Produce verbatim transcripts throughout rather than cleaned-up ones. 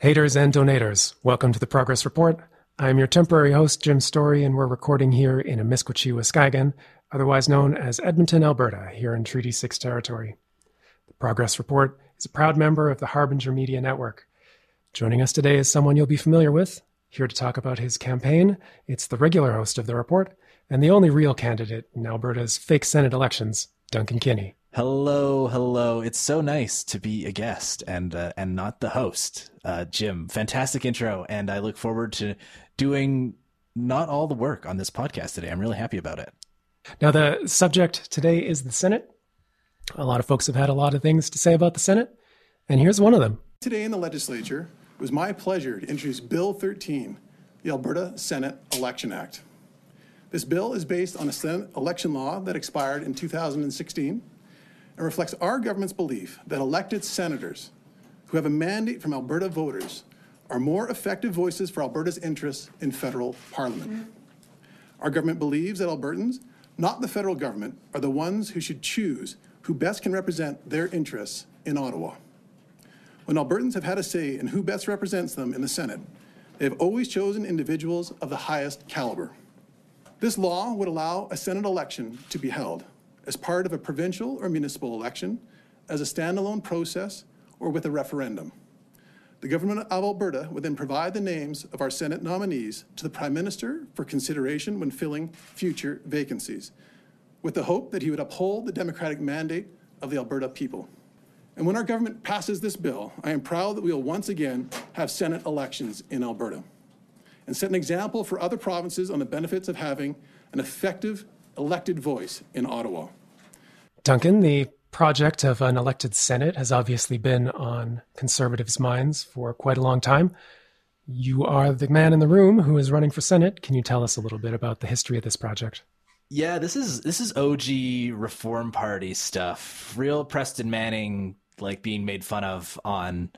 Haters and donators, welcome to the Progress Report. I'm your temporary host, Jim Story, and we're recording here in Amiskwichi, Wiskygon, otherwise known as Edmonton, Alberta, here in Treaty six territory. The Progress Report is a proud member of the Harbinger Media Network. Joining us today is someone you'll be familiar with. Here to talk about his campaign, it's the regular host of the report, and the only real candidate in Alberta's fake Senate elections, Duncan Kinney. Hello, hello. It's so nice to be a guest and uh, and not the host. Uh, Jim, fantastic intro, and I look forward to doing not all the work on this podcast today. I'm really happy about it. Now, the subject today is the Senate. A lot of folks have had a lot of things to say about the Senate, and here's one of them. Today in the legislature, it was my pleasure to introduce Bill thirteen, the Alberta Senate Election Act. This bill is based on a Senate election law that expired in two thousand sixteen. And reflects our government's belief that elected senators who have a mandate from Alberta voters are more effective voices for Alberta's interests in federal parliament. Our government believes that Albertans, not the federal government, are the ones who should choose who best can represent their interests in Ottawa. When Albertans have had a say in who best represents them in the Senate, they have always chosen individuals of the highest caliber. This law would allow a Senate election to be held as part of a provincial or municipal election, as a standalone process, or with a referendum. The government of Alberta would then provide the names of our Senate nominees to the Prime Minister for consideration when filling future vacancies, with the hope that he would uphold the democratic mandate of the Alberta people. And when our government passes this bill, I am proud that we will once again have Senate elections in Alberta and set an example for other provinces on the benefits of having an effective elected voice in Ottawa. Duncan, the project of an elected Senate has obviously been on conservatives' minds for quite a long time. You are the man in the room who is running for Senate. Can you tell us a little bit about the history of this project? Yeah, this is this is O G Reform Party stuff. Real Preston Manning, like being made fun of on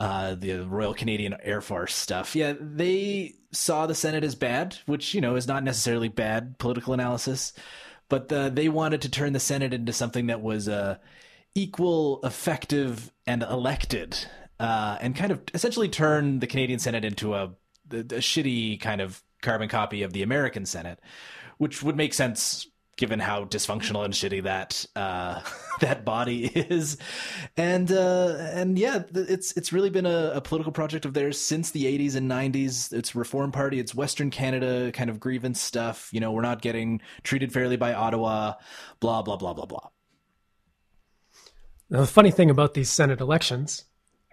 uh, the Royal Canadian Air Force stuff. Yeah, they saw the Senate as bad, which, you know, is not necessarily bad political analysis. But the, they wanted to turn the Senate into something that was uh, equal, effective, and elected, uh, and kind of essentially turn the Canadian Senate into a, a shitty kind of carbon copy of the American Senate, which would make sense given how dysfunctional and shitty that uh, that body is. And uh, and yeah, it's it's really been a, a political project of theirs since the eighties and nineties. It's Reform Party, it's Western Canada kind of grievance stuff. You know, we're not getting treated fairly by Ottawa, blah, blah, blah, blah, blah. Now, the funny thing about these Senate elections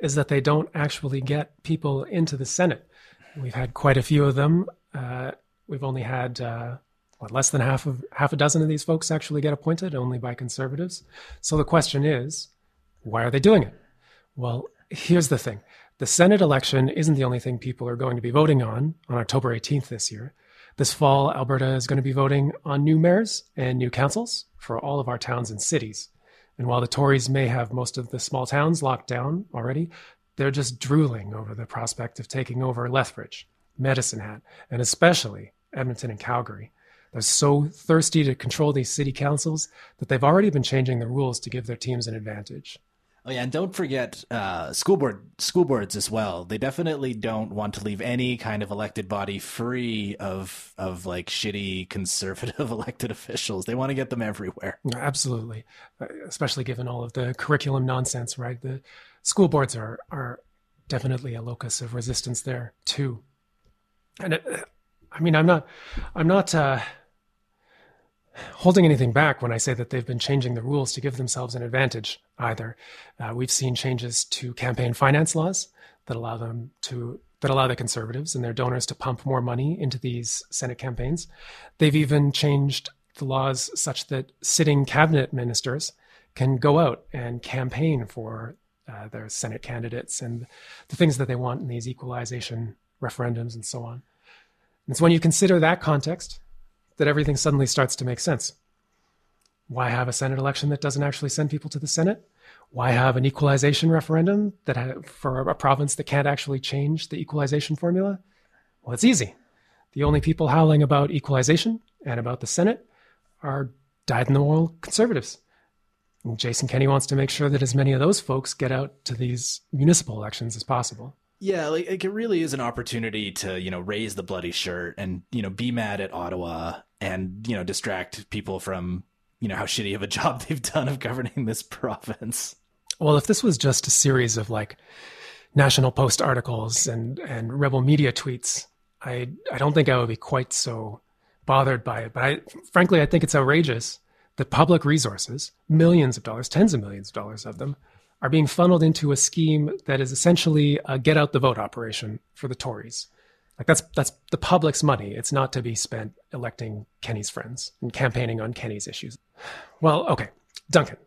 is that they don't actually get people into the Senate. We've had quite a few of them. Uh, we've only had... Uh, What, less than half of half a dozen of these folks actually get appointed only by conservatives. So the question is, why are they doing it? Well, here's the thing. The Senate election isn't the only thing people are going to be voting on on October eighteenth this year. This fall, Alberta is going to be voting on new mayors and new councils for all of our towns and cities. And while the Tories may have most of the small towns locked down already, they're just drooling over the prospect of taking over Lethbridge, Medicine Hat, and especially Edmonton and Calgary. They're so thirsty to control these city councils that they've already been changing the rules to give their teams an advantage. Oh yeah, and don't forget uh, school board school boards as well. They definitely don't want to leave any kind of elected body free of of like shitty conservative elected officials. They want to get them everywhere. Absolutely, especially given all of the curriculum nonsense, right? The school boards are are definitely a locus of resistance there too. And it, I mean, I'm not, I'm not. Uh, holding anything back when I say that they've been changing the rules to give themselves an advantage either. Uh, we've seen changes to campaign finance laws that allow them to that allow the conservatives and their donors to pump more money into these Senate campaigns. They've even changed the laws such that sitting cabinet ministers can go out and campaign for uh, their Senate candidates and the things that they want in these equalization referendums and so on. It's when you consider that context that everything suddenly starts to make sense. Why have a Senate election that doesn't actually send people to the Senate? Why have an equalization referendum that ha- for a province that can't actually change the equalization formula? Well, it's easy. The only people howling about equalization and about the Senate are dyed-in-the-wool conservatives. And Jason Kenney wants to make sure that as many of those folks get out to these municipal elections as possible. Yeah, like, like it really is an opportunity to, you know, raise the bloody shirt and, you know, be mad at Ottawa and, you know, distract people from, you know, how shitty of a job they've done of governing this province. Well, if this was just a series of like National Post articles and, and rebel media tweets, I I don't think I would be quite so bothered by it. But I, frankly, I think it's outrageous that public resources, millions of dollars, tens of millions of dollars of them, are being funneled into a scheme that is essentially a get out the vote operation for the Tories. Like that's that's the public's money. It's not to be spent electing Kenny's friends and campaigning on Kenny's issues. Well, okay, Duncan,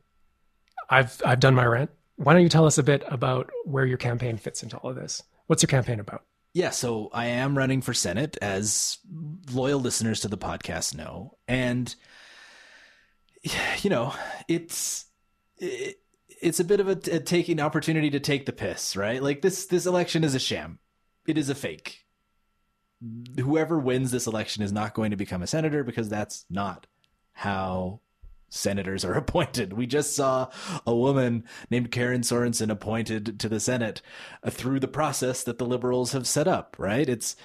I've I've done my rant. Why don't you tell us a bit about where your campaign fits into all of this? What's your campaign about? Yeah, so I am running for Senate, as loyal listeners to the podcast know. And, you know, it's it, it's a bit of a, a taking opportunity to take the piss, right? Like this this election is a sham. It is a fake. Whoever wins this election is not going to become a senator, because that's not how senators are appointed. We just saw a woman named Karen Sorensen appointed to the Senate through the process that the Liberals have set up, right? It's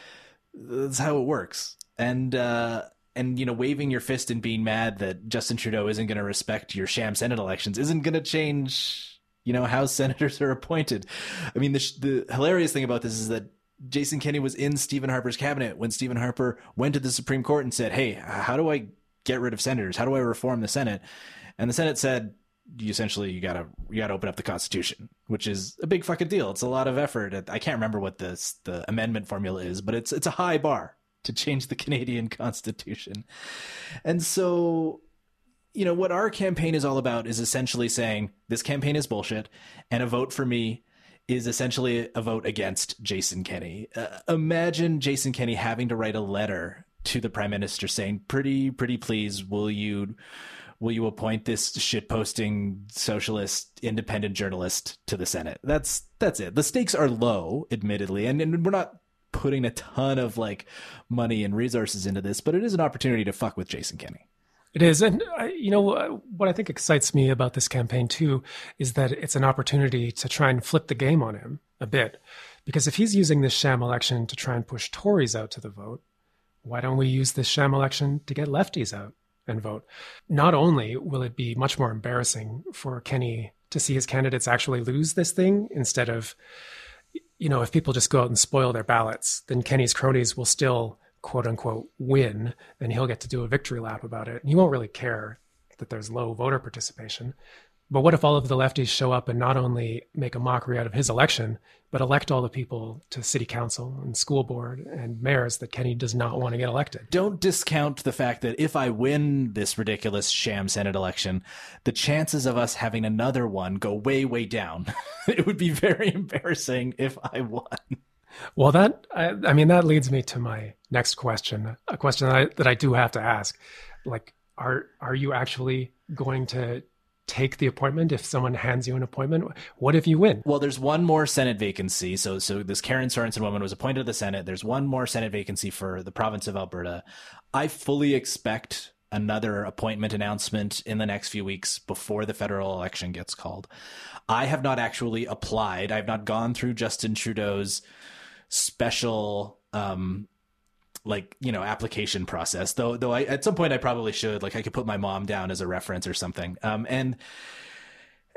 that's how it works. And, uh, and, you know, waving your fist and being mad that Justin Trudeau isn't going to respect your sham Senate elections isn't going to change, you know, how senators are appointed. I mean, the, the hilarious thing about this is that Jason Kenney was in Stephen Harper's cabinet when Stephen Harper went to the Supreme Court and said, "Hey, how do I get rid of senators? How do I reform the Senate?" And the Senate said, you essentially, you gotta, you gotta open up the Constitution, which is a big fucking deal. It's a lot of effort. I can't remember what this, the amendment formula is, but it's, it's a high bar to change the Canadian Constitution. And so, you know, what our campaign is all about is essentially saying this campaign is bullshit, and a vote for me is essentially a vote against Jason Kenney. Uh, imagine Jason Kenney having to write a letter to the prime minister saying, pretty, pretty please, will you, will you appoint this shitposting socialist independent journalist to the Senate? That's, that's it. The stakes are low, admittedly. And, and we're not putting a ton of like money and resources into this, but it is an opportunity to fuck with Jason Kenney. It is. And I, you know, what I think excites me about this campaign too, is that it's an opportunity to try and flip the game on him a bit, because if he's using this sham election to try and push Tories out to the vote, why don't we use this sham election to get lefties out and vote? Not only will it be much more embarrassing for Kenney to see his candidates actually lose this thing, instead of, you know, if people just go out and spoil their ballots, then Kenney's cronies will still, quote unquote, win, and he'll get to do a victory lap about it. And he won't really care that there's low voter participation. But what if all of the lefties show up and not only make a mockery out of his election, but elect all the people to city council and school board and mayors that Kenney does not want to get elected? Don't discount the fact that if I win this ridiculous sham Senate election, the chances of us having another one go way, way down. It would be very embarrassing if I won. Well, that I, I mean, that leads me to my next question, a question that I, that I do have to ask. Like, are are you actually going to take the appointment if someone hands you an appointment? What if you win? Well, there's one more Senate vacancy. So so this Karen Sorensen woman was appointed to the Senate. There's one more Senate vacancy for the province of Alberta. I fully expect another appointment announcement in the next few weeks before the federal election gets called. I have not actually applied. I've not gone through Justin Trudeau's special um like, you know, application process, though, though I, at some point I probably should, like I could put my mom down as a reference or something. Um, and,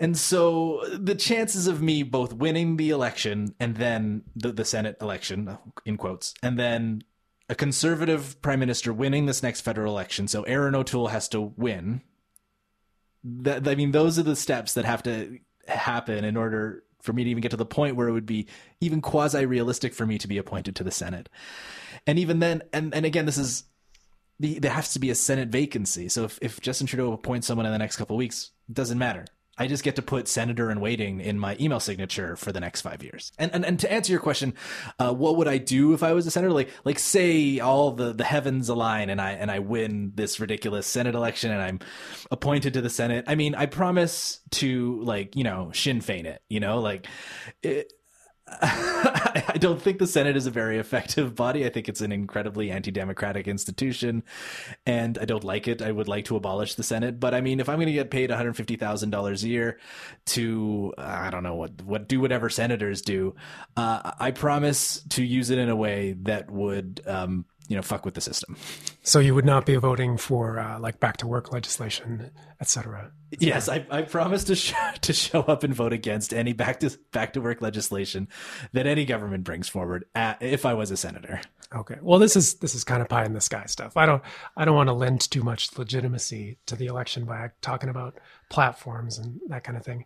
and so the chances of me both winning the election and then the, the Senate election in quotes, and then a conservative prime minister winning this next federal election. So Erin O'Toole has to win. That, I mean, those are the steps that have to happen in order for me to even get to the point where it would be even quasi-realistic for me to be appointed to the Senate. And even then, and, and again, this is the, there has to be a Senate vacancy. So if, if Justin Trudeau appoints someone in the next couple of weeks, it doesn't matter. I just get to put senator in waiting in my email signature for the next five years. And and, and to answer your question, uh, what would I do if I was a senator? Like, like say all the, the heavens align and I, and I win this ridiculous Senate election and I'm appointed to the Senate. I mean, I promise to, like, you know, Sinn Féin it, you know, like it, I don't think the Senate is a very effective body. I think it's an incredibly anti-democratic institution, and I don't like it. I would like to abolish the Senate. But I mean, if I'm going to get paid one hundred fifty thousand dollars a year to, I don't know, what, what do whatever senators do, uh, I promise to use it in a way that would, um, you know, fuck with the system. So you would not be voting for uh, like back to work legislation, et cetera. Yes, I, I promise to sh- to show up and vote against any back to back to work legislation that any government brings forward at, if I was a senator. Okay. Well, this is this is kind of pie in the sky stuff. I don't I don't want to lend too much legitimacy to the election by talking about platforms and that kind of thing.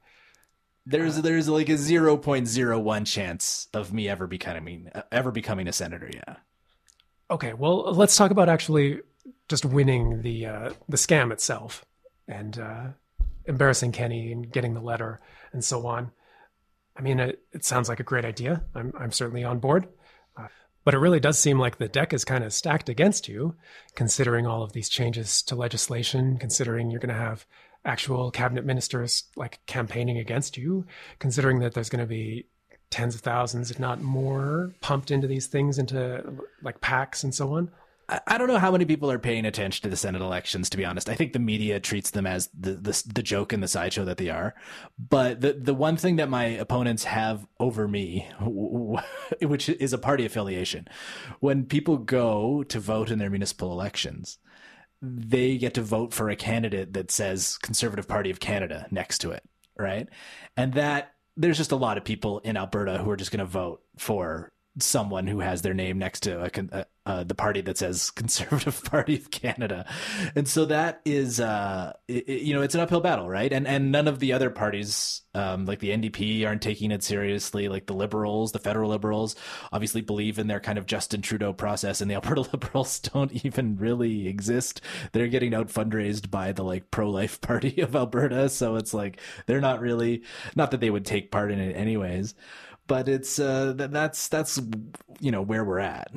There's uh, there's like a zero point zero one chance of me ever becoming ever becoming a senator. Yeah. Okay. Well, let's talk about actually just winning the uh, the scam itself and uh, embarrassing Kenny and getting the letter and so on. I mean, it, it sounds like a great idea. I'm I'm certainly on board, uh, but it really does seem like the deck is kind of stacked against you, considering all of these changes to legislation, considering you're going to have actual cabinet ministers like campaigning against you, considering that there's going to be tens of thousands, if not more, pumped into these things, into like PACs and so on. I don't know how many people are paying attention to the Senate elections, to be honest. I think the media treats them as the the, the joke and the sideshow that they are. But the, the one thing that my opponents have over me, which is a party affiliation, when people go to vote in their municipal elections, they get to vote for a candidate that says Conservative Party of Canada next to it, right? And that there's just a lot of people in Alberta who are just going to vote for someone who has their name next to a, a, uh, the party that says Conservative Party of Canada. And so that is, uh, it, it, you know, it's an uphill battle, right? And and none of the other parties, um, like the N D P, aren't taking it seriously. Like the Liberals, the federal Liberals, obviously believe in their kind of Justin Trudeau process, and the Alberta Liberals don't even really exist. They're getting out fundraised by the like pro-life party of Alberta. So it's like, they're not really, not that they would take part in it anyways. But it's uh, th- that's that's, you know, where we're at.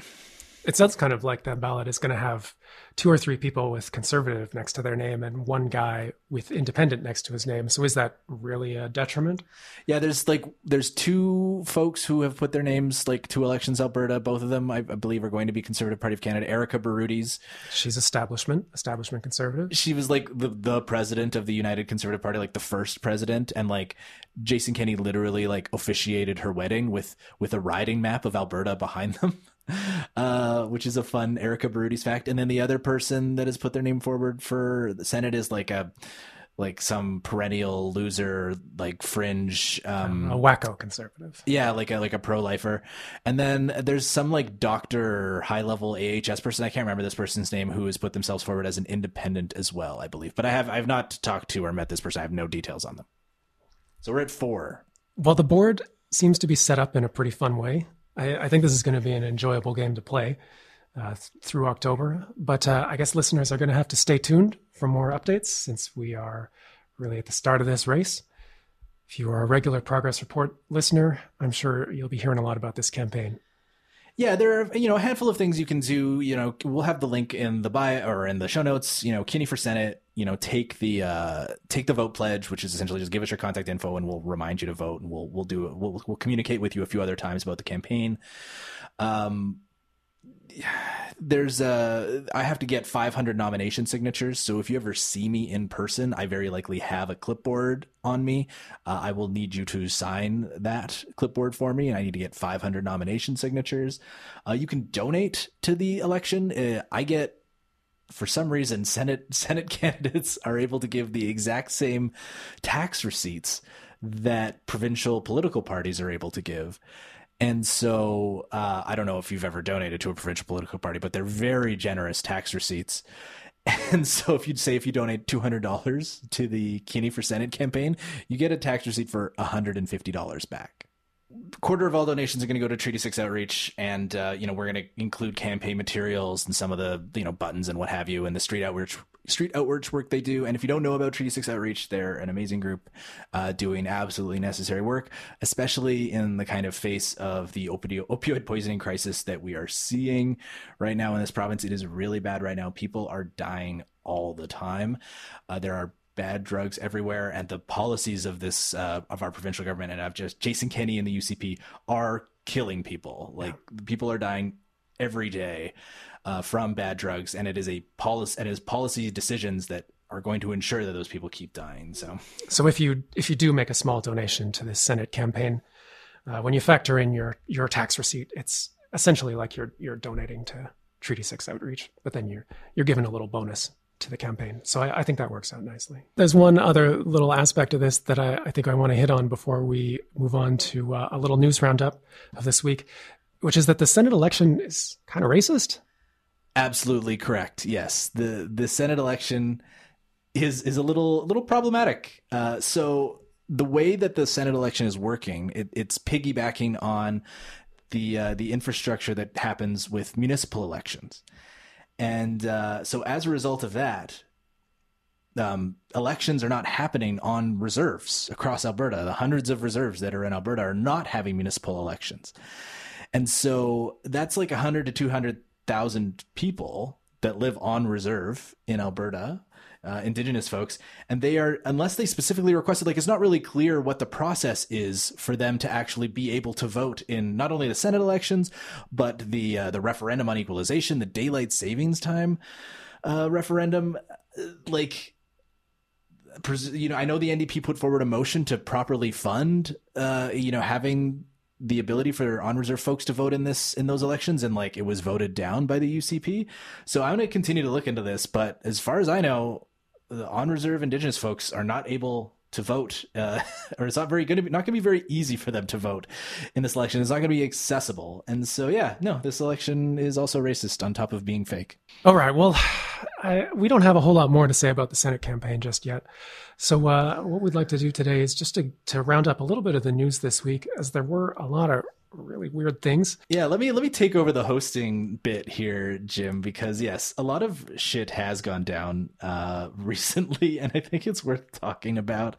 It sounds kind of like that ballot is going to have two or three people with conservative next to their name and one guy with independent next to his name. So is that really a detriment? Yeah, there's like there's two folks who have put their names like to Elections Alberta. Both of them, I, I believe, are going to be Conservative Party of Canada. Erika Barootes. She's establishment, establishment conservative. She was like the, the president of the United Conservative Party, like the first president, and like Jason Kenney literally like officiated her wedding with with a riding map of Alberta behind them, uh, which is a fun Erika Barootes fact. And then the other person that has put their name forward for the Senate is like a like some perennial loser, like fringe, um, a wacko conservative. Yeah, like a like a pro-lifer. And then there's some like doctor, high-level A H S person. I can't remember this person's name, who has put themselves forward as an independent as well, I believe. But I have I've not talked to or met this person. I have no details on them. So we're at four. Well, the board seems to be set up in a pretty fun way. I, I think this is going to be an enjoyable game to play uh, th- through October. But uh, I guess listeners are going to have to stay tuned for more updates, since we are really at the start of this race. If you are a regular Progress Report listener, I'm sure you'll be hearing a lot about this campaign. Yeah, there are, you know, a handful of things you can do. You know, we'll have the link in the bio or in the show notes. You know, Kinney for Senate, you know, take the uh, take the vote pledge, which is essentially just give us your contact info and we'll remind you to vote, and we'll we'll do we'll we'll communicate with you a few other times about the campaign. Um, there's a I have to get five hundred nomination signatures, so if you ever see me in person, I very likely have a clipboard on me. uh, I will need you to sign that clipboard for me, and I need to get five hundred nomination signatures. Uh, you can donate to the election. uh, I get, for some reason, Senate Senate candidates are able to give the exact same tax receipts that provincial political parties are able to give. And so uh, I don't know if you've ever donated to a provincial political party, but they're very generous tax receipts. And so if you'd say if you donate two hundred dollars to the Kinney for Senate campaign, you get a tax receipt for one hundred fifty dollars back. Quarter of all donations are going to go to Treaty six Outreach, and uh, you know, we're going to include campaign materials and some of the, you know, buttons and what have you, and the street outreach street outreach work they do. And if you don't know about Treaty six Outreach, they're an amazing group uh, doing absolutely necessary work, especially in the kind of face of the opi- opioid poisoning crisis that we are seeing right now in this province. It is really bad right now. People are dying all the time. Uh, there are bad drugs everywhere, and the policies of this uh, of our provincial government and of just Jason Kenney and the U C P are killing people. Like yeah. people are dying every day uh, from bad drugs, and it is a policy and it is policy decisions that are going to ensure that those people keep dying. So, so if you if you do make a small donation to this Senate campaign, uh, when you factor in your your tax receipt, it's essentially like you're you're donating to Treaty six Outreach, but then you're you're given a little bonus to the campaign. So I, I think that works out nicely. There's one other little aspect of this that I, I think I want to hit on before we move on to uh, a little news roundup of this week, which is that the Senate election is kind of racist. Absolutely correct. Yes, the the Senate election is is a little little problematic. Uh, so the way that the Senate election is working, it, it's piggybacking on the uh, the infrastructure that happens with municipal elections. And uh, so as a result of that, um, elections are not happening on reserves across Alberta. The hundreds of reserves that are in Alberta are not having municipal elections. And so that's like one hundred to two hundred thousand people that live on reserve in Alberta, uh, Indigenous folks. And they are, unless they specifically requested, like, it's not really clear what the process is for them to actually be able to vote in not only the Senate elections, but the, uh, the referendum on equalization, the daylight savings time, uh, referendum. Like, you know, I know the N D P put forward a motion to properly fund, uh, you know, having the ability for on-reserve folks to vote in this, in those elections. And like, it was voted down by the U C P. So I'm going to continue to look into this, but as far as I know, the on-reserve Indigenous folks are not able to vote, uh, or it's not very good. Not going to be very easy for them to vote in this election. It's not going to be accessible. And so, yeah, no, this election is also racist on top of being fake. All right. Well, I, we don't have a whole lot more to say about the Senate campaign just yet. So uh, what we'd like to do today is just to, to round up a little bit of the news this week, as there were a lot of really weird things. Yeah, let me let me take over the hosting bit here, Jim, because yes, a lot of shit has gone down uh, recently, and I think it's worth talking about.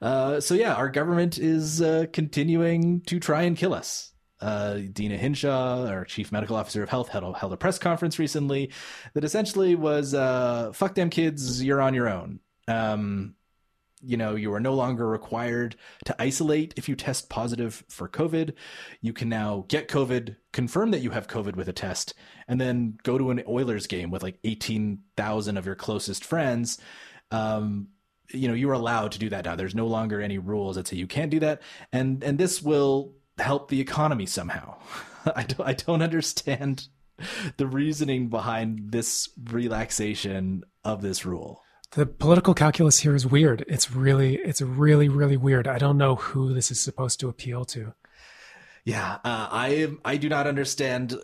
Uh, so yeah, our government is uh, continuing to try and kill us. Uh, Dina Hinshaw, our chief medical officer of health, held a, held a press conference recently that essentially was, uh, fuck them kids, you're on your own. Um, you know, you are no longer required to isolate if you test positive for COVID. You can now get COVID, confirm that you have COVID with a test, and then go to an Oilers game with like eighteen thousand of your closest friends. Um, you know, you're allowed to do that now. There's no longer any rules that say you can't do that. And, and this will help the economy somehow. I don't, I don't understand the reasoning behind this relaxation of this rule. The political calculus here is weird. It's really, it's really, really weird. I don't know who this is supposed to appeal to. Yeah, uh, I I do not understand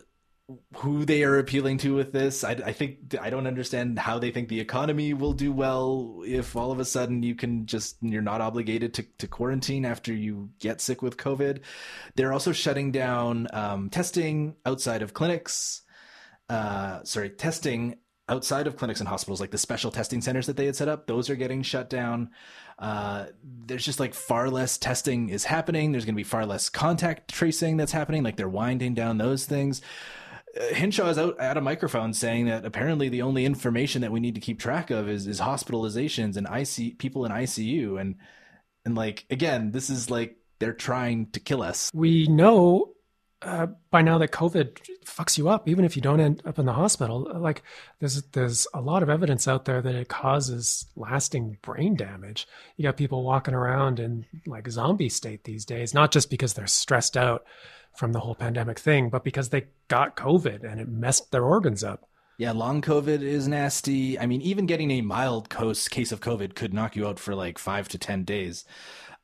who they are appealing to with this. I, I think I don't understand how they think the economy will do well if all of a sudden you can just, you're not obligated to, to quarantine after you get sick with COVID. They're also shutting down um, testing outside of clinics. Uh, sorry, testing outside of clinics and hospitals, like the special testing centers that they had set up. Those are getting shut down. Uh, there's just like far less testing is happening. There's going to be far less contact tracing that's happening. Like, they're winding down those things. Hinshaw is out at a microphone saying that apparently the only information that we need to keep track of is, is hospitalizations and I C people in I C U. And, and like, again, this is like, they're trying to kill us. We know uh, by now that COVID fucks you up, even if you don't end up in the hospital. Like, there's, there's a lot of evidence out there that it causes lasting brain damage. You got people walking around in like zombie state these days, not just because they're stressed out from the whole pandemic thing, but because they got COVID and it messed their organs up. Yeah, long COVID is nasty. I mean, even getting a mild case of COVID could knock you out for like five to ten days.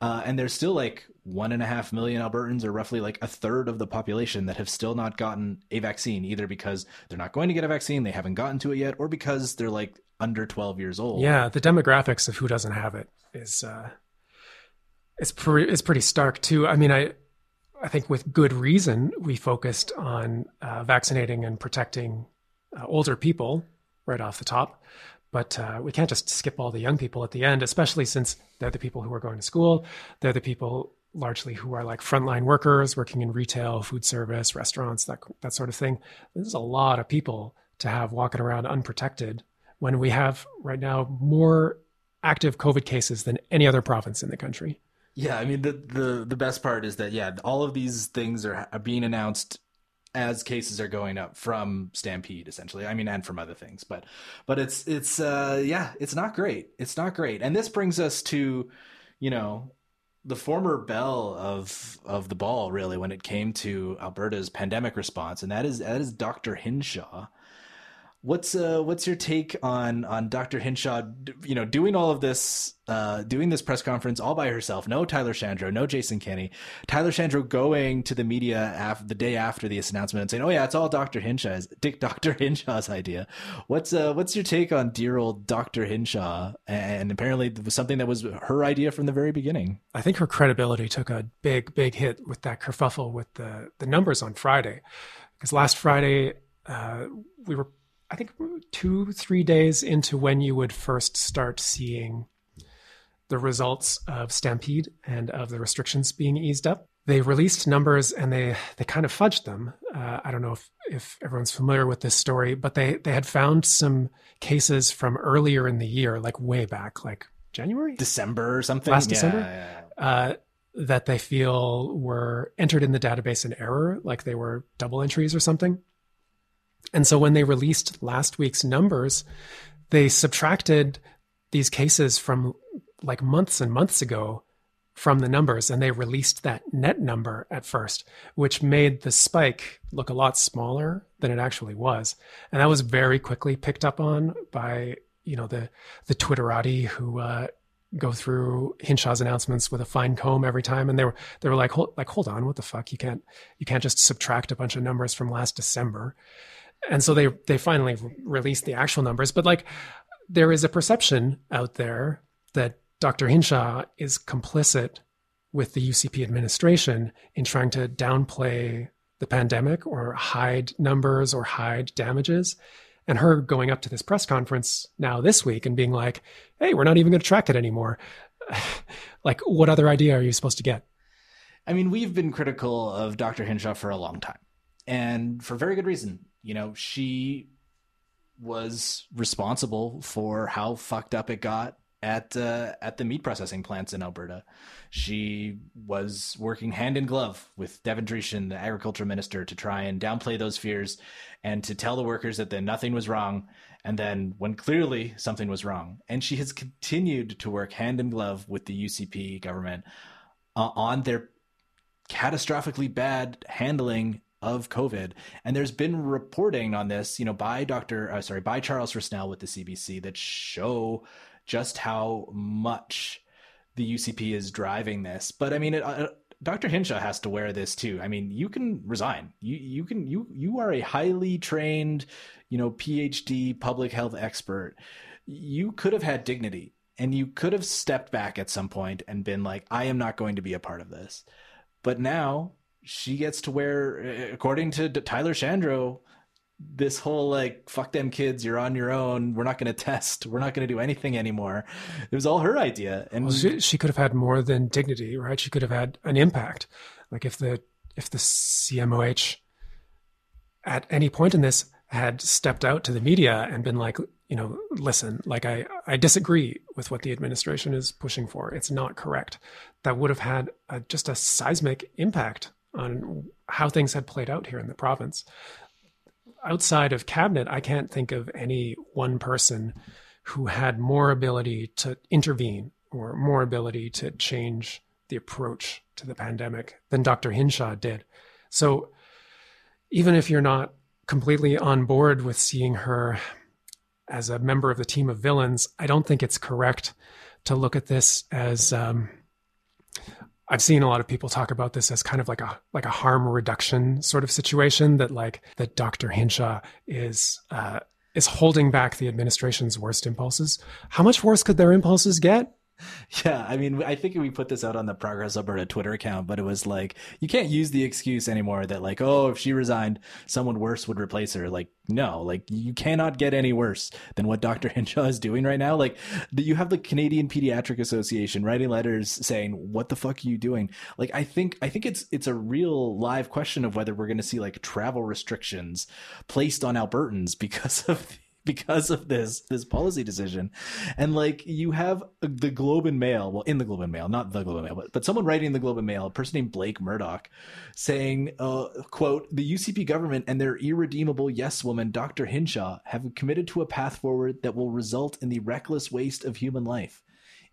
Uh, and there's still like one and a half million Albertans, or roughly like a third of the population, that have still not gotten a vaccine, either because they're not going to get a vaccine, they haven't gotten to it yet, or because they're like under twelve years old. Yeah, the demographics of who doesn't have it is uh, it's pre- it's pretty stark too. I mean, I... I think with good reason, we focused on uh, vaccinating and protecting uh, older people right off the top, but uh, we can't just skip all the young people at the end, especially since they're the people who are going to school. They're the people largely who are like frontline workers working in retail, food service, restaurants, that that sort of thing. There's a lot of people to have walking around unprotected when we have right now more active COVID cases than any other province in the country. Yeah, I mean, the the, the best part is that, yeah, all of these things are, are being announced as cases are going up from Stampede, essentially. I mean, and from other things, but but it's it's uh, yeah, it's not great. It's not great. And this brings us to, you know, the former belle of of the ball, really, when it came to Alberta's pandemic response, and that is that is Doctor Hinshaw. What's uh what's your take on on Doctor Hinshaw, you know, doing all of this, uh, doing this press conference all by herself? No Tyler Shandro, no Jason Kenney. Tyler Shandro going to the media after the day after this announcement and saying, "Oh yeah, it's all Doctor Hinshaw's, Dick Doctor Hinshaw's idea." What's uh what's your take on dear old Doctor Hinshaw? And apparently it was something that was her idea from the very beginning. I think her credibility took a big big hit with that kerfuffle with the the numbers on Friday, because last Friday uh, we were. I think two, three days into when you would first start seeing the results of Stampede and of the restrictions being eased up. They released numbers and they they kind of fudged them. Uh, I don't know if, if everyone's familiar with this story, but they, they had found some cases from earlier in the year, like way back, like January? December or something? Last yeah, December? Yeah. Uh, that they feel were entered in the database in error, like they were double entries or something. And so when they released last week's numbers, they subtracted these cases from like months and months ago from the numbers, and they released that net number at first, which made the spike look a lot smaller than it actually was. And that was very quickly picked up on by, you know, the the Twitterati who uh, go through Hinshaw's announcements with a fine comb every time. And they were they were like, hold, like, hold on, what the fuck? You can't you can't just subtract a bunch of numbers from last December. And so they they finally released the actual numbers. But like, there is a perception out there that Doctor Hinshaw is complicit with the U C P administration in trying to downplay the pandemic or hide numbers or hide damages. And her going up to this press conference now this week and being like, hey, we're not even going to track it anymore. Like, what other idea are you supposed to get? I mean, we've been critical of Doctor Hinshaw for a long time, and for very good reason. You know, she was responsible for how fucked up it got at uh, at the meat processing plants in Alberta. She was working hand in glove with Devin Dreeshan, the agriculture minister, to try and downplay those fears and to tell the workers that, that nothing was wrong. And then when clearly something was wrong, and she has continued to work hand in glove with the U C P government uh, on their catastrophically bad handling of COVID. And there's been reporting on this, you know, by Doctor Uh, sorry, by Charles Rosnell with the C B C that show just how much the U C P is driving this. But I mean, it, uh, Doctor Hinshaw has to wear this too. I mean, you can resign. You you can you you are a highly trained, you know, P H D public health expert. You could have had dignity, and you could have stepped back at some point and been like, I am not going to be a part of this. But now she gets to wear, according to Tyler Shandro, this whole like, fuck them kids, you're on your own, we're not going to test, we're not going to do anything anymore. It was all her idea. And well, she, she could have had more than dignity, right? She could have had an impact. Like if the if the C M O H at any point in this had stepped out to the media and been like, you know, listen, like I, I disagree with what the administration is pushing for. It's not correct. That would have had a, just a seismic impact on how things had played out here in the province. Outside of cabinet, I can't think of any one person who had more ability to intervene or more ability to change the approach to the pandemic than Doctor Hinshaw did. So even if you're not completely on board with seeing her as a member of the team of villains, I don't think it's correct to look at this as, um, I've seen a lot of people talk about this as kind of like a like a harm reduction sort of situation, that like that Doctor Hinshaw is uh, is holding back the administration's worst impulses. How much worse could their impulses get? Yeah, I mean, I think we put this out on the Progress Alberta Twitter account, but it was like, you can't use the excuse anymore that like, oh, if she resigned, someone worse would replace her. Like, no, like you cannot get any worse than what Doctor Hinshaw is doing right now. Like, you have the Canadian Pediatric Association writing letters saying, what the fuck are you doing? Like, I think I think it's it's a real live question of whether we're going to see like travel restrictions placed on Albertans because of the because of this this policy decision. And like, you have the Globe and Mail, well, in the Globe and Mail, not the Globe and Mail, but, but someone writing in the Globe and Mail, a person named Blake Murdoch, saying, uh, quote, the U C P government and their irredeemable yes woman, Doctor Hinshaw, have committed to a path forward that will result in the reckless waste of human life.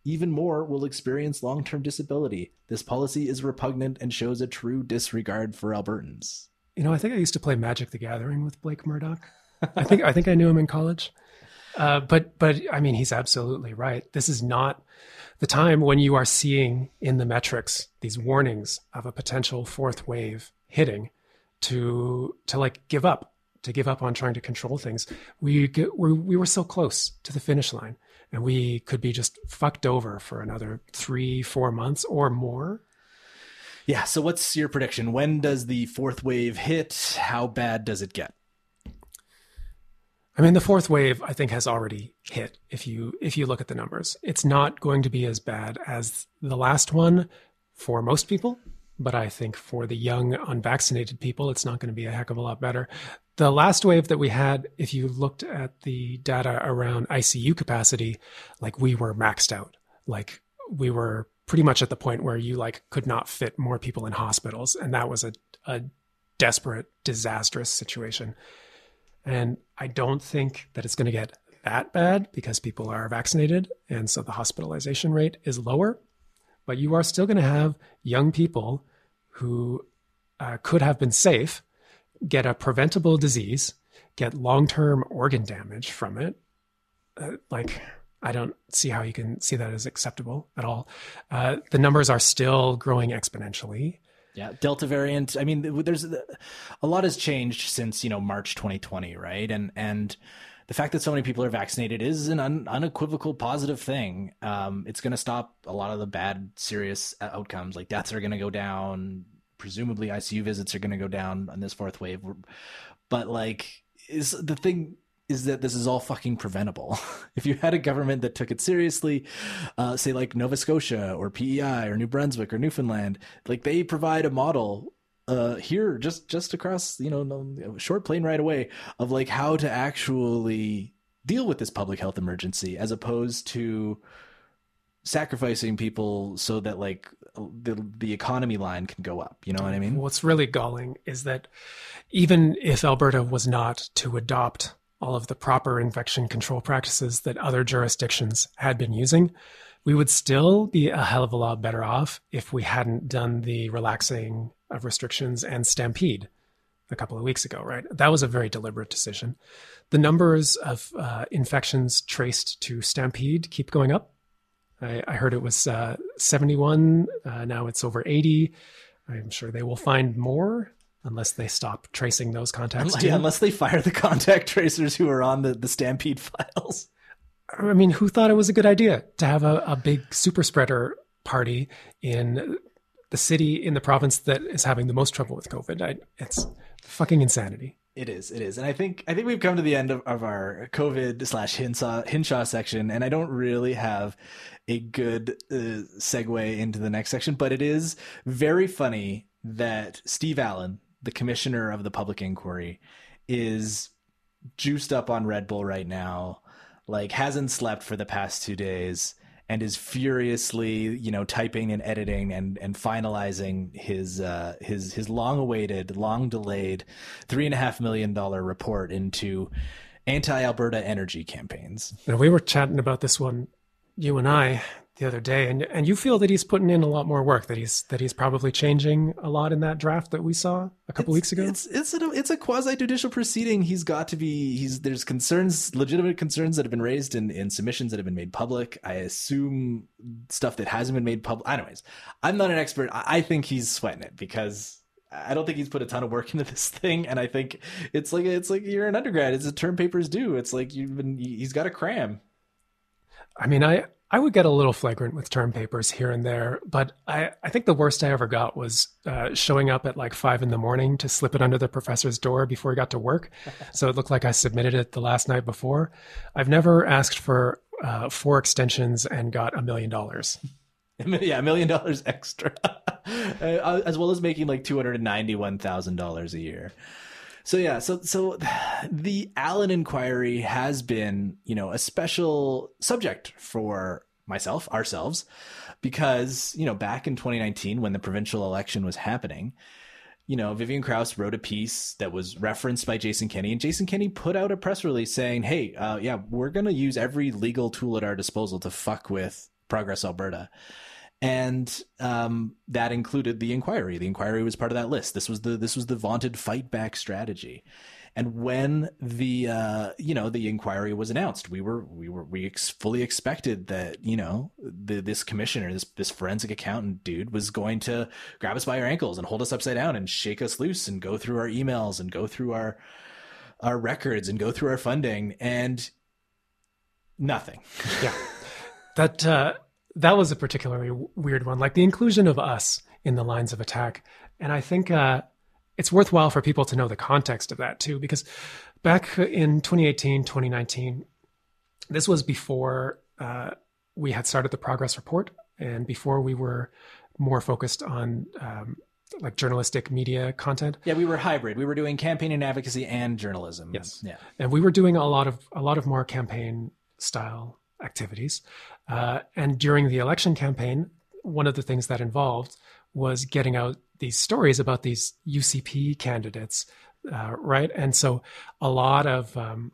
Even more will experience long-term disability. This policy is repugnant and shows a true disregard for Albertans. You know, I think I used to play Magic the Gathering with Blake Murdoch. I think I think I knew him in college. Uh, but, but I mean, he's absolutely right. This is not the time when you are seeing in the metrics these warnings of a potential fourth wave hitting to, to like give up, to give up on trying to control things. We, get, we, we were so close to the finish line. And we could be just fucked over for another three, four months or more. Yeah. So what's your prediction? When does the fourth wave hit? How bad does it get? I mean, the fourth wave, I think, has already hit. If you if you look at the numbers, it's not going to be as bad as the last one for most people. But I think for the young, unvaccinated people, it's not going to be a heck of a lot better. The last wave that we had, if you looked at the data around I C U capacity, like we were maxed out. Like we were pretty much at the point where you like could not fit more people in hospitals. And that was a, a desperate, disastrous situation. And I don't think that it's going to get that bad because people are vaccinated. And so the hospitalization rate is lower. But you are still going to have young people who uh, could have been safe get a preventable disease, get long-term organ damage from it. Uh, like, I don't see how you can see that as acceptable at all. Uh, the numbers are still growing exponentially. Yeah. Delta variant. I mean, there's a lot has changed since, you know, March twenty twenty, right? And, and the fact that so many people are vaccinated is an un, unequivocal positive thing. Um, it's going to stop a lot of the bad, serious outcomes, like deaths are going to go down. Presumably I C U visits are going to go down on this fourth wave. But like, is the thing is that this is all fucking preventable. If you had a government that took it seriously, uh, say like Nova Scotia or P E I or New Brunswick or Newfoundland, like they provide a model uh, here just, just across, you know, short plane right away of like how to actually deal with this public health emergency, as opposed to sacrificing people so that like the the economy line can go up. You know what I mean? What's really galling is that even if Alberta was not to adopt all of the proper infection control practices that other jurisdictions had been using, we would still be a hell of a lot better off if we hadn't done the relaxing of restrictions and stampede a couple of weeks ago, right? That was a very deliberate decision. The numbers of uh, infections traced to stampede keep going up. I heard it was uh, seventy-one. Uh, now it's over eighty. I'm sure they will find more unless they stop tracing those contacts. Unless, yeah, unless they fire the contact tracers who are on the, the Stampede files. I mean, who thought it was a good idea to have a, a big super spreader party in the city, in the province that is having the most trouble with COVID? I, it's fucking insanity. It is. It is. And I think I think we've come to the end of, of our COVID slash Hinshaw, Hinshaw section. And I don't really have a good uh, segue into the next section, but it is very funny that Steve Allen, the commissioner of the public inquiry, is juiced up on Red Bull right now, like hasn't slept for the past two days and is furiously, you know, typing and editing and, and finalizing his uh, his his long-awaited, long-delayed three point five million dollars report into anti-Alberta energy campaigns. Now, we were chatting about this one, you and I, the other day, and and you feel that he's putting in a lot more work, that he's that he's probably changing a lot in that draft that we saw a couple it's, weeks ago. It's it's a, it's a quasi-judicial proceeding. He's got to be he's there's concerns, legitimate concerns that have been raised in, in submissions that have been made public. I assume stuff that hasn't been made public. Anyways, I'm not an expert. I, I think he's sweating it because I don't think he's put a ton of work into this thing, and I think it's like it's like you're an undergrad. It's a term papers due. It's like you've been he's got to cram. I mean, I. I would get a little flagrant with term papers here and there, but I, I think the worst I ever got was uh, showing up at like five in the morning to slip it under the professor's door before he got to work. So it looked like I submitted it the last night before. I've never asked for uh, four extensions and got a million dollars. Yeah, a million dollars extra, as well as making like two hundred ninety-one thousand dollars a year. So yeah, so so the Allen inquiry has been, you know, a special subject for myself, ourselves, because, you know, back in twenty nineteen, when the provincial election was happening, you know, Vivian Krause wrote a piece that was referenced by Jason Kenney, and Jason Kenney put out a press release saying, hey, uh, yeah, we're going to use every legal tool at our disposal to fuck with Progress Alberta. And um, that included the inquiry. The inquiry was part of that list. This was the this was the vaunted fight back strategy. And when the uh, you know the inquiry was announced, we were we were we ex- fully expected that you know the, this commissioner, this this forensic accountant dude, was going to grab us by our ankles and hold us upside down and shake us loose and go through our emails and go through our our records and go through our funding, and nothing. Yeah, that. Uh... That was a particularly weird one, like the inclusion of us in the lines of attack. And I think uh, it's worthwhile for people to know the context of that too, because back in twenty eighteen, twenty nineteen, this was before uh, we had started the Progress Report and before we were more focused on um, like journalistic media content. Yeah, we were hybrid. We were doing campaign and advocacy and journalism. Yes. Yeah. And we were doing a lot of a lot of more campaign style activities. Uh, and during the election campaign, one of the things that involved was getting out these stories about these U C P candidates, uh, right? And so a lot of um,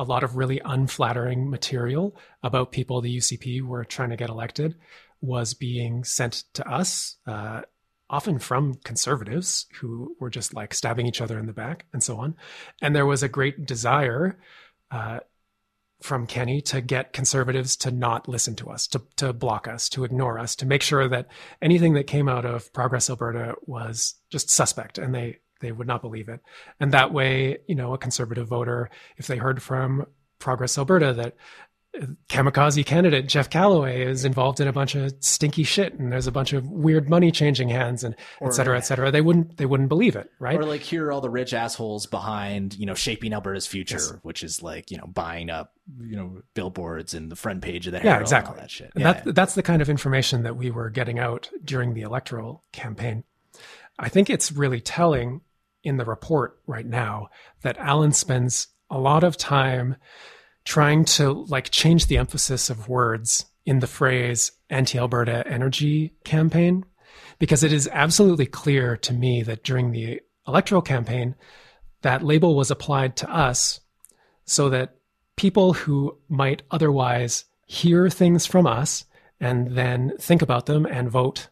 a lot of really unflattering material about people the U C P were trying to get elected was being sent to us, uh, often from conservatives who were just like stabbing each other in the back and so on. And there was a great desire uh, from Kenney to get conservatives to not listen to us, to to block us, to ignore us, to make sure that anything that came out of Progress Alberta was just suspect and they they would not believe it. And that way, you know, a conservative voter, if they heard from Progress Alberta that kamikaze candidate Jeff Calloway is involved in a bunch of stinky shit and there's a bunch of weird money changing hands and or, et cetera, et cetera, they wouldn't, they wouldn't believe it, right? Or like, here are all the rich assholes behind, you know, Shaping Alberta's Future, yes. which is like, you know, buying up, you know, billboards and the front page of the Herald. Yeah, exactly. And all that shit. And yeah, that, yeah. That's the kind of information that we were getting out during the electoral campaign. I think it's really telling in the report right now that Allen spends a lot of time trying to like change the emphasis of words in the phrase anti-Alberta energy campaign, because it is absolutely clear to me that during the electoral campaign, that label was applied to us so that people who might otherwise hear things from us and then think about them and vote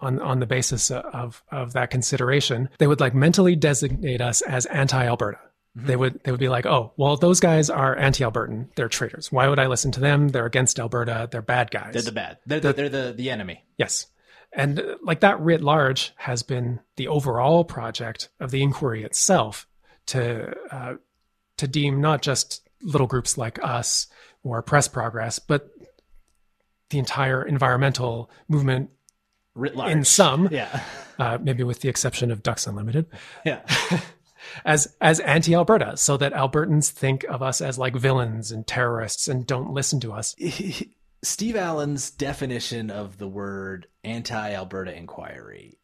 on, on the basis of, of that consideration, they would like mentally designate us as anti-Alberta. Mm-hmm. They would they would be like, oh, well, those guys are anti-Albertan. They're traitors. Why would I listen to them? They're against Alberta. They're bad guys. They're the bad. They're the, they're the, the enemy. Yes. And uh, like that writ large has been the overall project of the inquiry itself to uh, to deem not just little groups like us or Press Progress, but the entire environmental movement writ large. In some, yeah. uh, maybe with the exception of Ducks Unlimited, yeah, as as anti-Alberta, so that Albertans think of us as like villains and terrorists and don't listen to us. Steve Allen's definition of the word anti-Alberta inquiry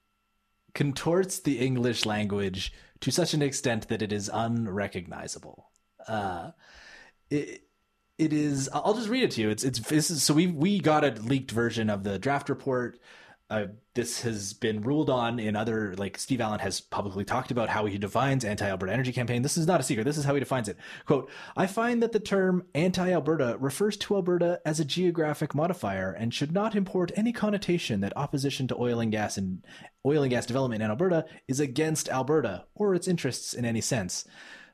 contorts the English language to such an extent that it is unrecognizable. Uh, it, it is. I'll just read it to you. It's it's this is, so we we got a leaked version of the draft report. Uh, this has been ruled on in other, like Steve Allen has publicly talked about how he defines anti-Alberta energy campaign. This is not a secret. This is how he defines it. Quote, I find that the term anti-Alberta refers to Alberta as a geographic modifier and should not import any connotation that opposition to oil and gas and oil and gas development in Alberta is against Alberta or its interests in any sense.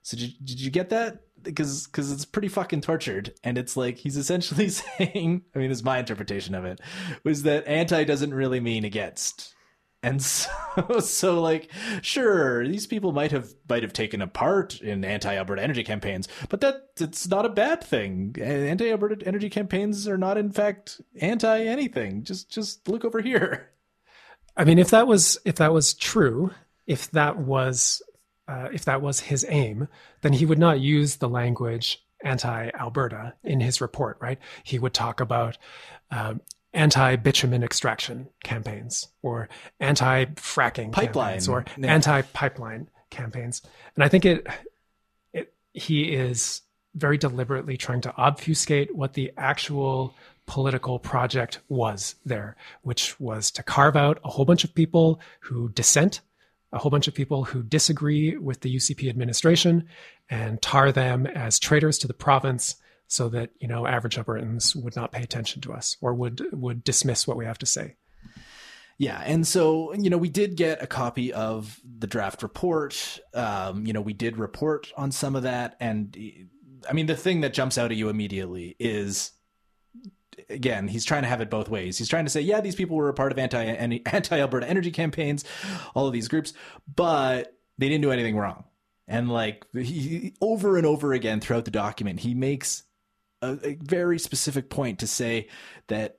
So did, did you get that? Because because it's pretty fucking tortured, and it's like he's essentially saying, I mean, this is my interpretation of it, was that anti doesn't really mean against. And so, so like, sure, these people might have might have taken a part in anti-Alberta energy campaigns, but that it's not a bad thing. Anti-Alberta energy campaigns are not, in fact, anti-anything. Just just look over here. I mean, if that was if that was true, if that was. Uh, if that was his aim, then he would not use the language anti-Alberta in his report, right? He would talk about uh, anti-bitumen extraction campaigns or anti-fracking pipelines or yeah. anti-pipeline campaigns. And I think it, it he is very deliberately trying to obfuscate what the actual political project was there, which was to carve out a whole bunch of people who dissent, a whole bunch of people who disagree with the U C P administration, and tar them as traitors to the province so that, you know, average Albertans would not pay attention to us or would would dismiss what we have to say. Yeah. And so, you know, we did get a copy of the draft report. Um, you know, we did report on some of that. And I mean, the thing that jumps out at you immediately is, again, he's trying to have it both ways. He's trying to say, yeah, these people were a part of anti, anti-Alberta energy campaigns, all of these groups, but they didn't do anything wrong. And like he, over and over again throughout the document, he makes a, a very specific point to say that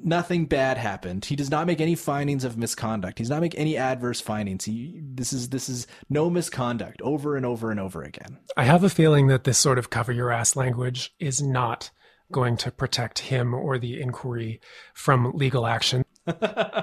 nothing bad happened. He does not make any findings of misconduct. He does not make any adverse findings. He, this is this is no misconduct over and over and over again. I have a feeling that this sort of cover your ass language is not going to protect him or the inquiry from legal action.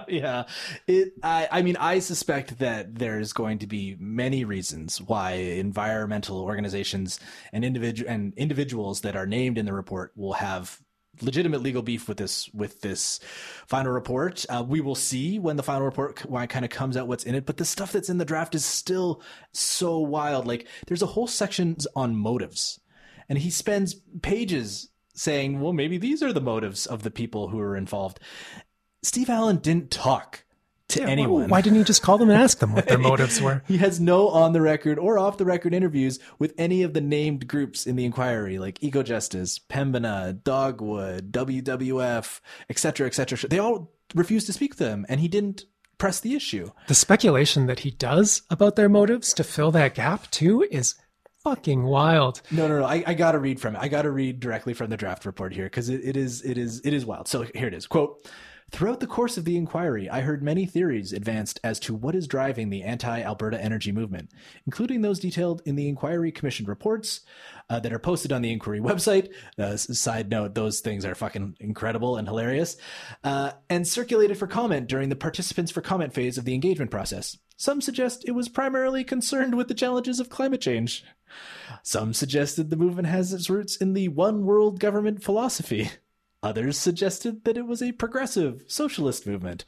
yeah. It, I, I mean, I suspect that there's going to be many reasons why environmental organizations and individu- and individuals that are named in the report will have legitimate legal beef with this with this final report. Uh, we will see when the final report why kind of comes out what's in it, but the stuff that's in the draft is still so wild. Like there's a whole section on motives, and he spends pages saying, well, maybe these are the motives of the people who are involved. Steve Allen didn't talk to yeah, anyone. Well, why didn't he just call them and ask them what their motives were? He has no on the record or off the record interviews with any of the named groups in the inquiry, like EcoJustice, Pembina, Dogwood, W W F, et cetera, et cetera. They all refused to speak to them, and he didn't press the issue. The speculation that he does about their motives to fill that gap, too, is fucking wild. No, no, no. I, I got to read from it. I got to read directly from the draft report here because it, it is, it is, it is wild. So here it is. Quote, "Throughout the course of the inquiry, I heard many theories advanced as to what is driving the anti-Alberta energy movement, including those detailed in the Inquiry Commission reports uh, that are posted on the Inquiry website." Uh, side note, those things are fucking incredible and hilarious. Uh, and circulated for comment during the participants for comment phase of the engagement process. Some suggest it was primarily concerned with the challenges of climate change. Some suggested the movement has its roots in the one world government philosophy. Others suggested that it was a progressive socialist movement.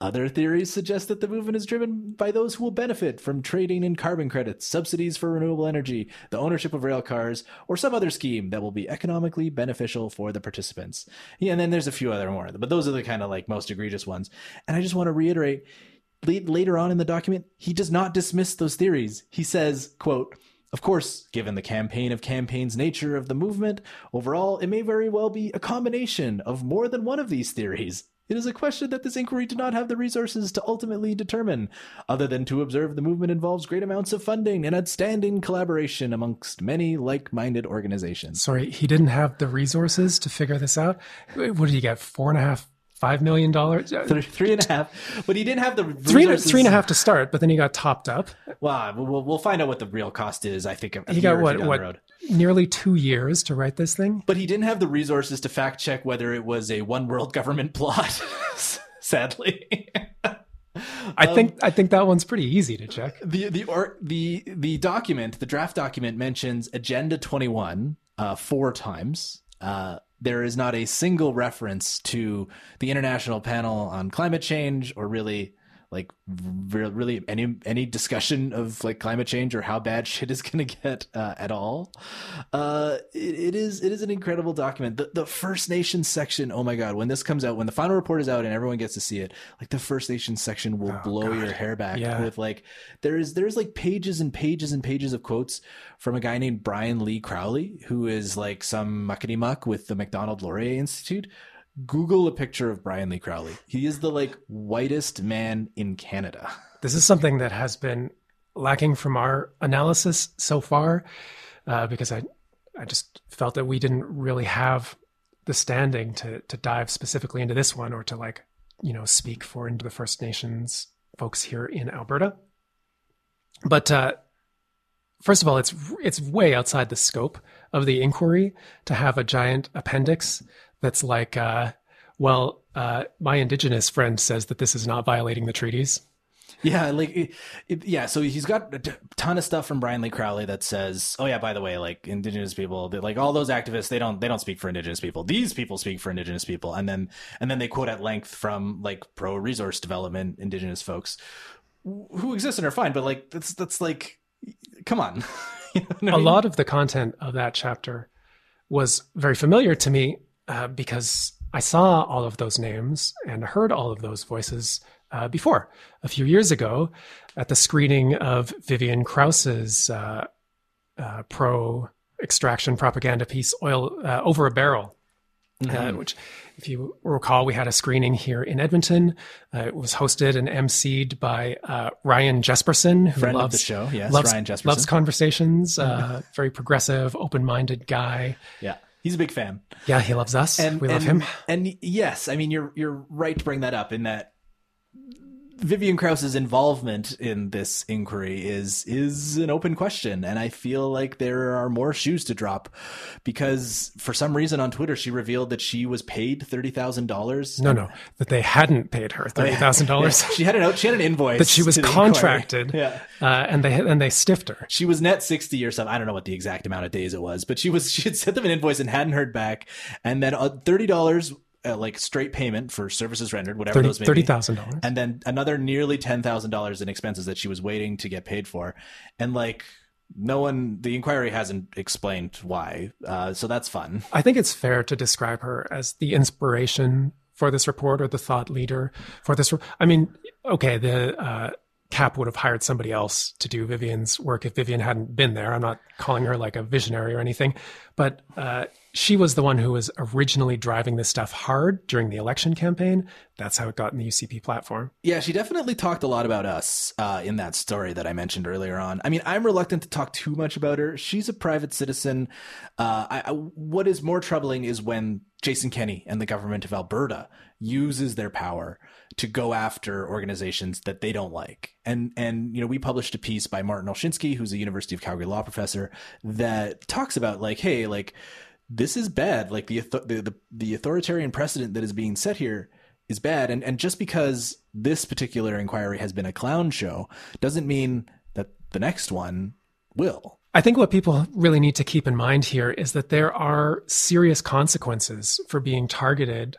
Other theories suggest that the movement is driven by those who will benefit from trading in carbon credits, subsidies for renewable energy, the ownership of rail cars, or some other scheme that will be economically beneficial for the participants. Yeah, and then there's a few other more, but those are the kind of like most egregious ones. And I just want to reiterate, later on in the document, he does not dismiss those theories. He says, quote, "Of course, given the campaign of campaigns nature of the movement, overall, it may very well be a combination of more than one of these theories. It is a question that this inquiry did not have the resources to ultimately determine, other than to observe the movement involves great amounts of funding and outstanding collaboration amongst many like-minded organizations." Sorry, he didn't have the resources to figure this out? What did he get, four and a half? Five million dollars, three, three and a half, but he didn't have the three, three and a half to start, but then he got topped up. Wow, we'll we'll find out what the real cost is. I think he got what what nearly two years to write this thing, but he didn't have the resources to fact check whether it was a one world government plot. Sadly, I um, think I think that one's pretty easy to check. The the or, the the document, the draft document, mentions Agenda twenty-one uh, four times. Uh, There is not a single reference to the International Panel on Climate Change, or really, like, really any any discussion of like climate change or how bad shit is going to get uh, at all. Uh, it, it is it is an incredible document. The, the First Nations section, oh my god, when this comes out, when the final report is out and everyone gets to see it, like the First Nations section will oh, blow god. your hair back. Yeah. With like there is there is like pages and pages and pages of quotes from a guy named Brian Lee Crowley, who is like some muckety muck with the MacDonald Laurier Institute. Google a picture of Brian Lee Crowley. He is the like whitest man in Canada. This is something that has been lacking from our analysis so far, uh, because I, I just felt that we didn't really have the standing to to dive specifically into this one, or to like, you know, speak for into the First Nations folks here in Alberta. But uh, first of all, it's it's way outside the scope of the inquiry to have a giant appendix that's like, uh, well, uh, my Indigenous friend says that this is not violating the treaties. Yeah, like, it, it, yeah. So he's got a ton of stuff from Brian Lee Crowley that says, oh yeah, by the way, like Indigenous people, like all those activists, they don't, they don't speak for Indigenous people. These people speak for Indigenous people. And then, and then they quote at length from like pro resource development, Indigenous folks who exist and are fine. But like, that's, that's like, come on. You know what I mean? A lot of the content of that chapter was very familiar to me uh, because I saw all of those names and heard all of those voices uh, before. A few years ago, at the screening of Vivian Krause's uh, uh, pro-extraction propaganda piece, Oil uh, Over a Barrel, mm-hmm. uh, which, if you recall, we had a screening here in Edmonton. Uh, it was hosted and emceed by uh, Ryan Jesperson, who Friend loves of the show. Yes, loves, Ryan Jesperson loves conversations. Uh, very progressive, open-minded guy. Yeah. He's a big fan. Yeah, he loves us. And, we love and, him. And yes, I mean, you're you're right to bring that up in that Vivian Krause's involvement in this inquiry is is an open question. And I feel like there are more shoes to drop because for some reason on Twitter, she revealed that she was paid thirty thousand dollars. No, no, that they hadn't paid her thirty thousand dollars. She had an she had an invoice. But she was contracted yeah. uh, and they and they stiffed her. She was net sixty or something. I don't know what the exact amount of days it was, but she was she had sent them an invoice and hadn't heard back. And then thirty dollars Uh, like straight payment for services rendered, whatever thirty, those may be. thirty thousand dollars. And then another nearly ten thousand dollars in expenses that she was waiting to get paid for. And like no one, the inquiry hasn't explained why. Uh, so that's fun. I think it's fair to describe her as the inspiration for this report or the thought leader for this. Re- I mean, okay, the uh, C A P would have hired somebody else to do Vivian's work if Vivian hadn't been there. I'm not calling her like a visionary or anything, but uh she was the one who was originally driving this stuff hard during the election campaign. That's how it got in the U C P platform. Yeah, she definitely talked a lot about us uh, in that story that I mentioned earlier on. I mean, I'm reluctant to talk too much about her. She's a private citizen. Uh, I, I, what is more troubling is when Jason Kenney and the government of Alberta uses their power to go after organizations that they don't like. And, and you know, we published a piece by Martin Olszynski, who's a University of Calgary law professor, that talks about like, hey, like, this is bad. Like the, the the the authoritarian precedent that is being set here is bad. And and just because this particular inquiry has been a clown show doesn't mean that the next one will. I think what people really need to keep in mind here is that there are serious consequences for being targeted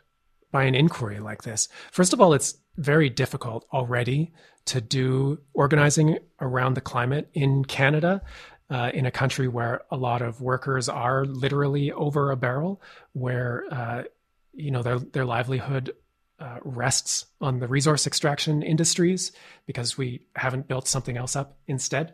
by an inquiry like this. First of all, it's very difficult already to do organizing around the climate in Canada. Uh, in a country where a lot of workers are literally over a barrel, where uh, you know their their livelihood uh, rests on the resource extraction industries because we haven't built something else up instead.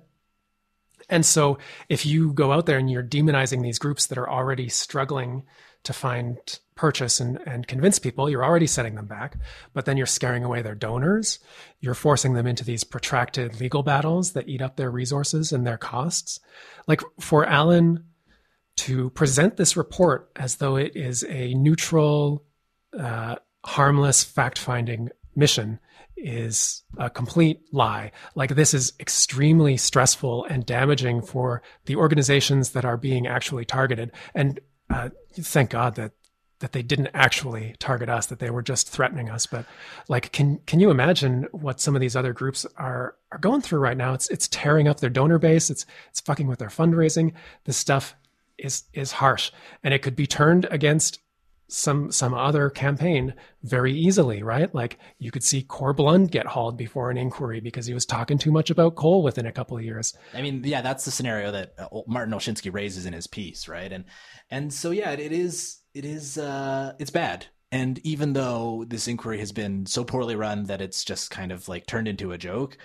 And so, if you go out there and you're demonizing these groups that are already struggling to find purchase and, and convince people, you're already setting them back, but then you're scaring away their donors. You're forcing them into these protracted legal battles that eat up their resources and their costs. Like for Allen to present this report as though it is a neutral, uh, harmless fact-finding mission is a complete lie. Like this is extremely stressful and damaging for the organizations that are being actually targeted. And Uh, thank God that that they didn't actually target us; that they were just threatening us. But like, can can you imagine what some of these other groups are are going through right now? It's it's tearing up their donor base. It's it's fucking with their fundraising. This stuff is is harsh, and it could be turned against some some other campaign very easily, right? Like you could see Cor Blund get hauled before an inquiry because he was talking too much about coal within a couple of years. I mean, yeah, that's the scenario that Martin Olszynski raises in his piece, right? And and so yeah, it, it is it is uh, it's bad. And even though this inquiry has been so poorly run that it's just kind of like turned into a joke,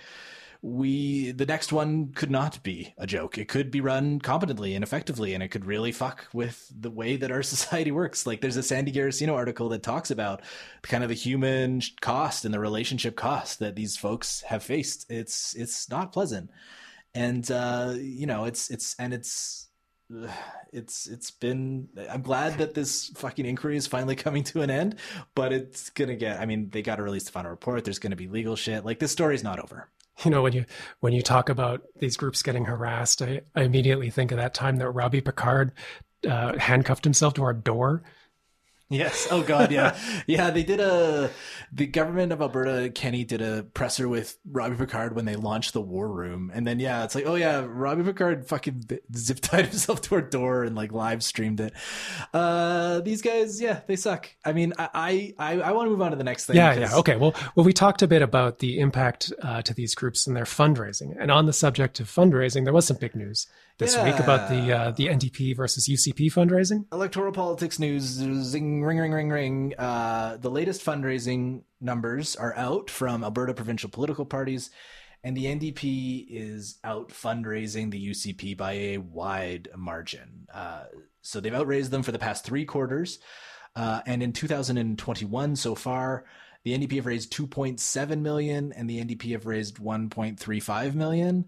we the next one could not be a joke. It could be run competently and effectively, and it could really fuck with the way that our society works. Like there's a Sandy Garasino article that talks about kind of the human cost and the relationship cost that these folks have faced. It's it's not pleasant, and uh, you know it's it's and it's. It's it's been I'm glad that this fucking inquiry is finally coming to an end, but it's gonna get I mean they got to release the final report. There's gonna be legal shit. Like this story's not over. You know, when you when you talk about these groups getting harassed, I, I immediately think of that time that Robbie Picard uh, handcuffed himself to our door Yes. Oh, God. Yeah. Yeah. They did a, the government of Alberta, Kenney did a presser with Robbie Picard when they launched the War Room. And then, yeah, it's like, oh, yeah, Robbie Picard fucking zip tied himself to our door and like live streamed it. Uh, these guys, yeah, they suck. I mean, I, I, I want to move on to the next thing. Yeah. Because... Yeah. Okay. Well, well, we talked a bit about the impact uh, to these groups and their fundraising. And on the subject of fundraising, there was some big news this yeah. week about the, uh, the N D P versus U C P fundraising. Electoral politics news. Zing. Ring, ring, ring, ring. Uh, the latest fundraising numbers are out from Alberta provincial political parties, and the N D P is out fundraising the U C P by a wide margin. Uh, so they've outraised them for the past three quarters. Uh, and in two thousand twenty-one so far, the N D P have raised two point seven million and the N D P have raised one point three five million.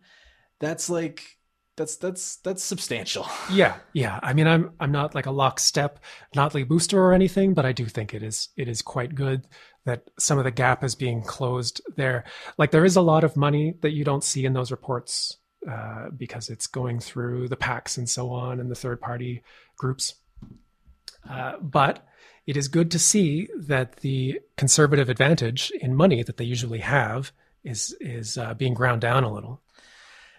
That's like... That's that's that's substantial. Yeah, yeah. I mean, I'm I'm not like a lockstep Notley booster or anything, but I do think it is it is quite good that some of the gap is being closed there. Like there is a lot of money that you don't see in those reports uh, because it's going through the PACs and so on and the third party groups. Uh, but it is good to see that the conservative advantage in money that they usually have is is uh, being ground down a little.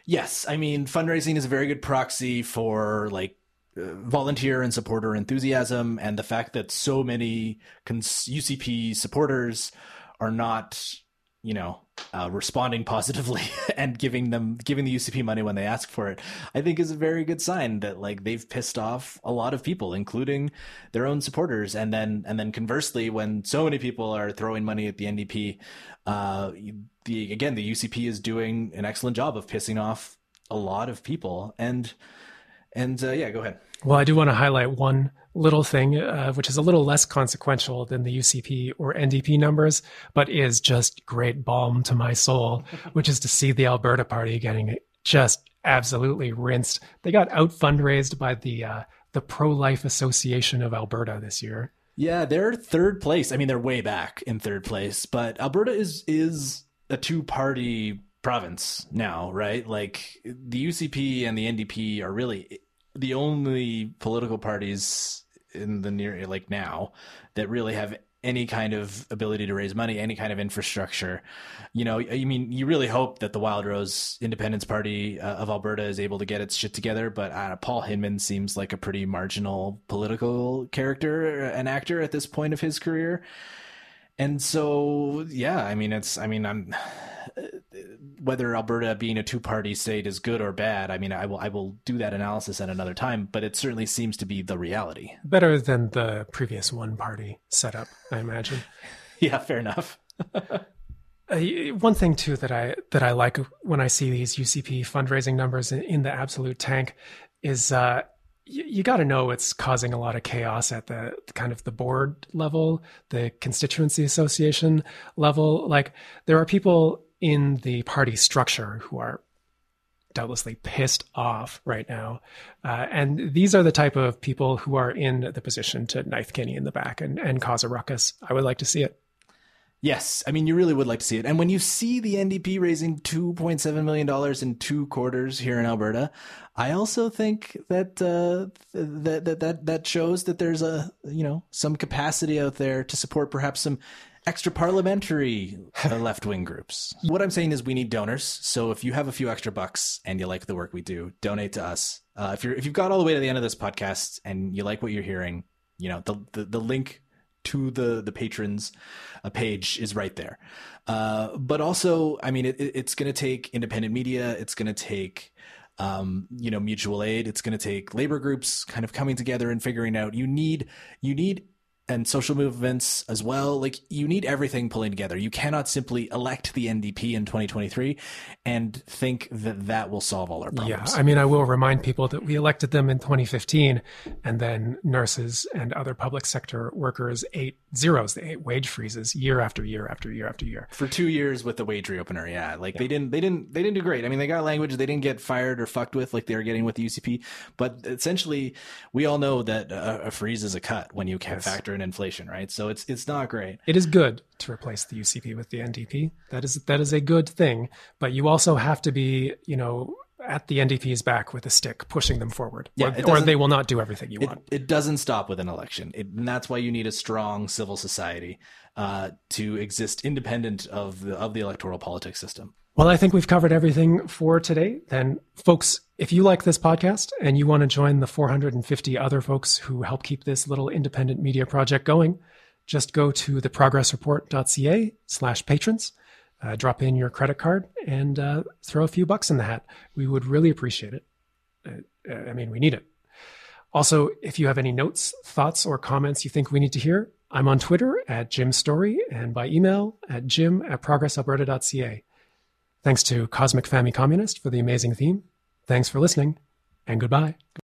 Yes, I mean, fundraising is a very good proxy for like uh, volunteer and supporter enthusiasm, and the fact that so many cons- U C P supporters are not, you know, uh, responding positively and giving them giving the U C P money when they ask for it, I think is a very good sign that like they've pissed off a lot of people, including their own supporters. And then and then conversely, when so many people are throwing money at the N D P, uh, the again the U C P is doing an excellent job of pissing off a lot of people. And and uh, yeah, go ahead. Well, I do want to highlight one little thing, uh, which is a little less consequential than the U C P or N D P numbers, but is just great balm to my soul, which is to see the Alberta Party getting just absolutely rinsed. They got out fundraised by the uh, the Pro-Life Association of Alberta this year. Yeah, they're third place. I mean, they're way back in third place, but Alberta is is a two-party province now, right? Like the U C P and the N D P are really the only political parties in the near, like now, that really have any kind of ability to raise money, any kind of infrastructure. You know, I mean, you really hope that the Wild Rose Independence Party uh, of Alberta is able to get its shit together, but uh, Paul Hinman seems like a pretty marginal political character, an actor at this point of his career. And so, yeah, I mean, it's, I mean, I'm, whether Alberta being a two-party state is good or bad, I mean, I will, I will do that analysis at another time, but it certainly seems to be the reality. Better than the previous one-party setup, I imagine. Yeah, fair enough. uh, one thing too that I that I like when I see these U C P fundraising numbers in, in the absolute tank is, uh, you got to know it's causing a lot of chaos at the kind of the board level, the constituency association level. Like there are people in the party structure who are doubtlessly pissed off right now. Uh, and these are the type of people who are in the position to knife Kinney in the back and, and cause a ruckus. I would like to see it. Yes. I mean, you really would like to see it. And when you see the N D P raising two point seven million dollars in two quarters here in Alberta, I also think that uh, that, that that that shows that there's a, you know, some capacity out there to support perhaps some extra parliamentary uh, left-wing groups. What I'm saying is we need donors. So if you have a few extra bucks and you like the work we do, donate to us. Uh, if you're if you've got all the way to the end of this podcast and you like what you're hearing, you know, the the, the link to the the patrons a page is right there. Uh, but also, I mean, it, it's going to take independent media. It's going to take, um, you know, mutual aid. It's going to take labor groups kind of coming together and figuring out you need, you need, and social movements as well. Like you need everything pulling together. You cannot simply elect the N D P in twenty twenty-three and think that that will solve all our problems. Yeah, I mean, I will remind people that we elected them in twenty fifteen and then nurses and other public sector workers ate zeros. They ate wage freezes year after year after year after year. For two years with the wage reopener. Yeah. Like yeah. they didn't, they didn't, they didn't do great. I mean, they got language they didn't get fired or fucked with like they were getting with the U C P, but essentially we all know that a, a freeze is a cut when you can yes. factor in inflation, right? So it's it's not great. It is good to replace the U C P with the N D P. That is that is a good thing, but you also have to be, you know, at the N D P's back with a stick, pushing them forward, yeah, or, or they will not do everything you it, want. It doesn't stop with an election. It, and that's why you need a strong civil society uh, to exist independent of the, of the electoral politics system. Well, I think we've covered everything for today. Then, folks, if you like this podcast and you want to join the four hundred fifty other folks who help keep this little independent media project going, just go to theprogressreport.ca slash patrons. Uh, drop in your credit card and uh, throw a few bucks in the hat. We would really appreciate it. Uh, I mean, we need it. Also, if you have any notes, thoughts, or comments you think we need to hear, I'm on Twitter at Jim Story and by email at jim at progressalberta.ca. Thanks to Cosmic Family Communist for the amazing theme. Thanks for listening, and goodbye.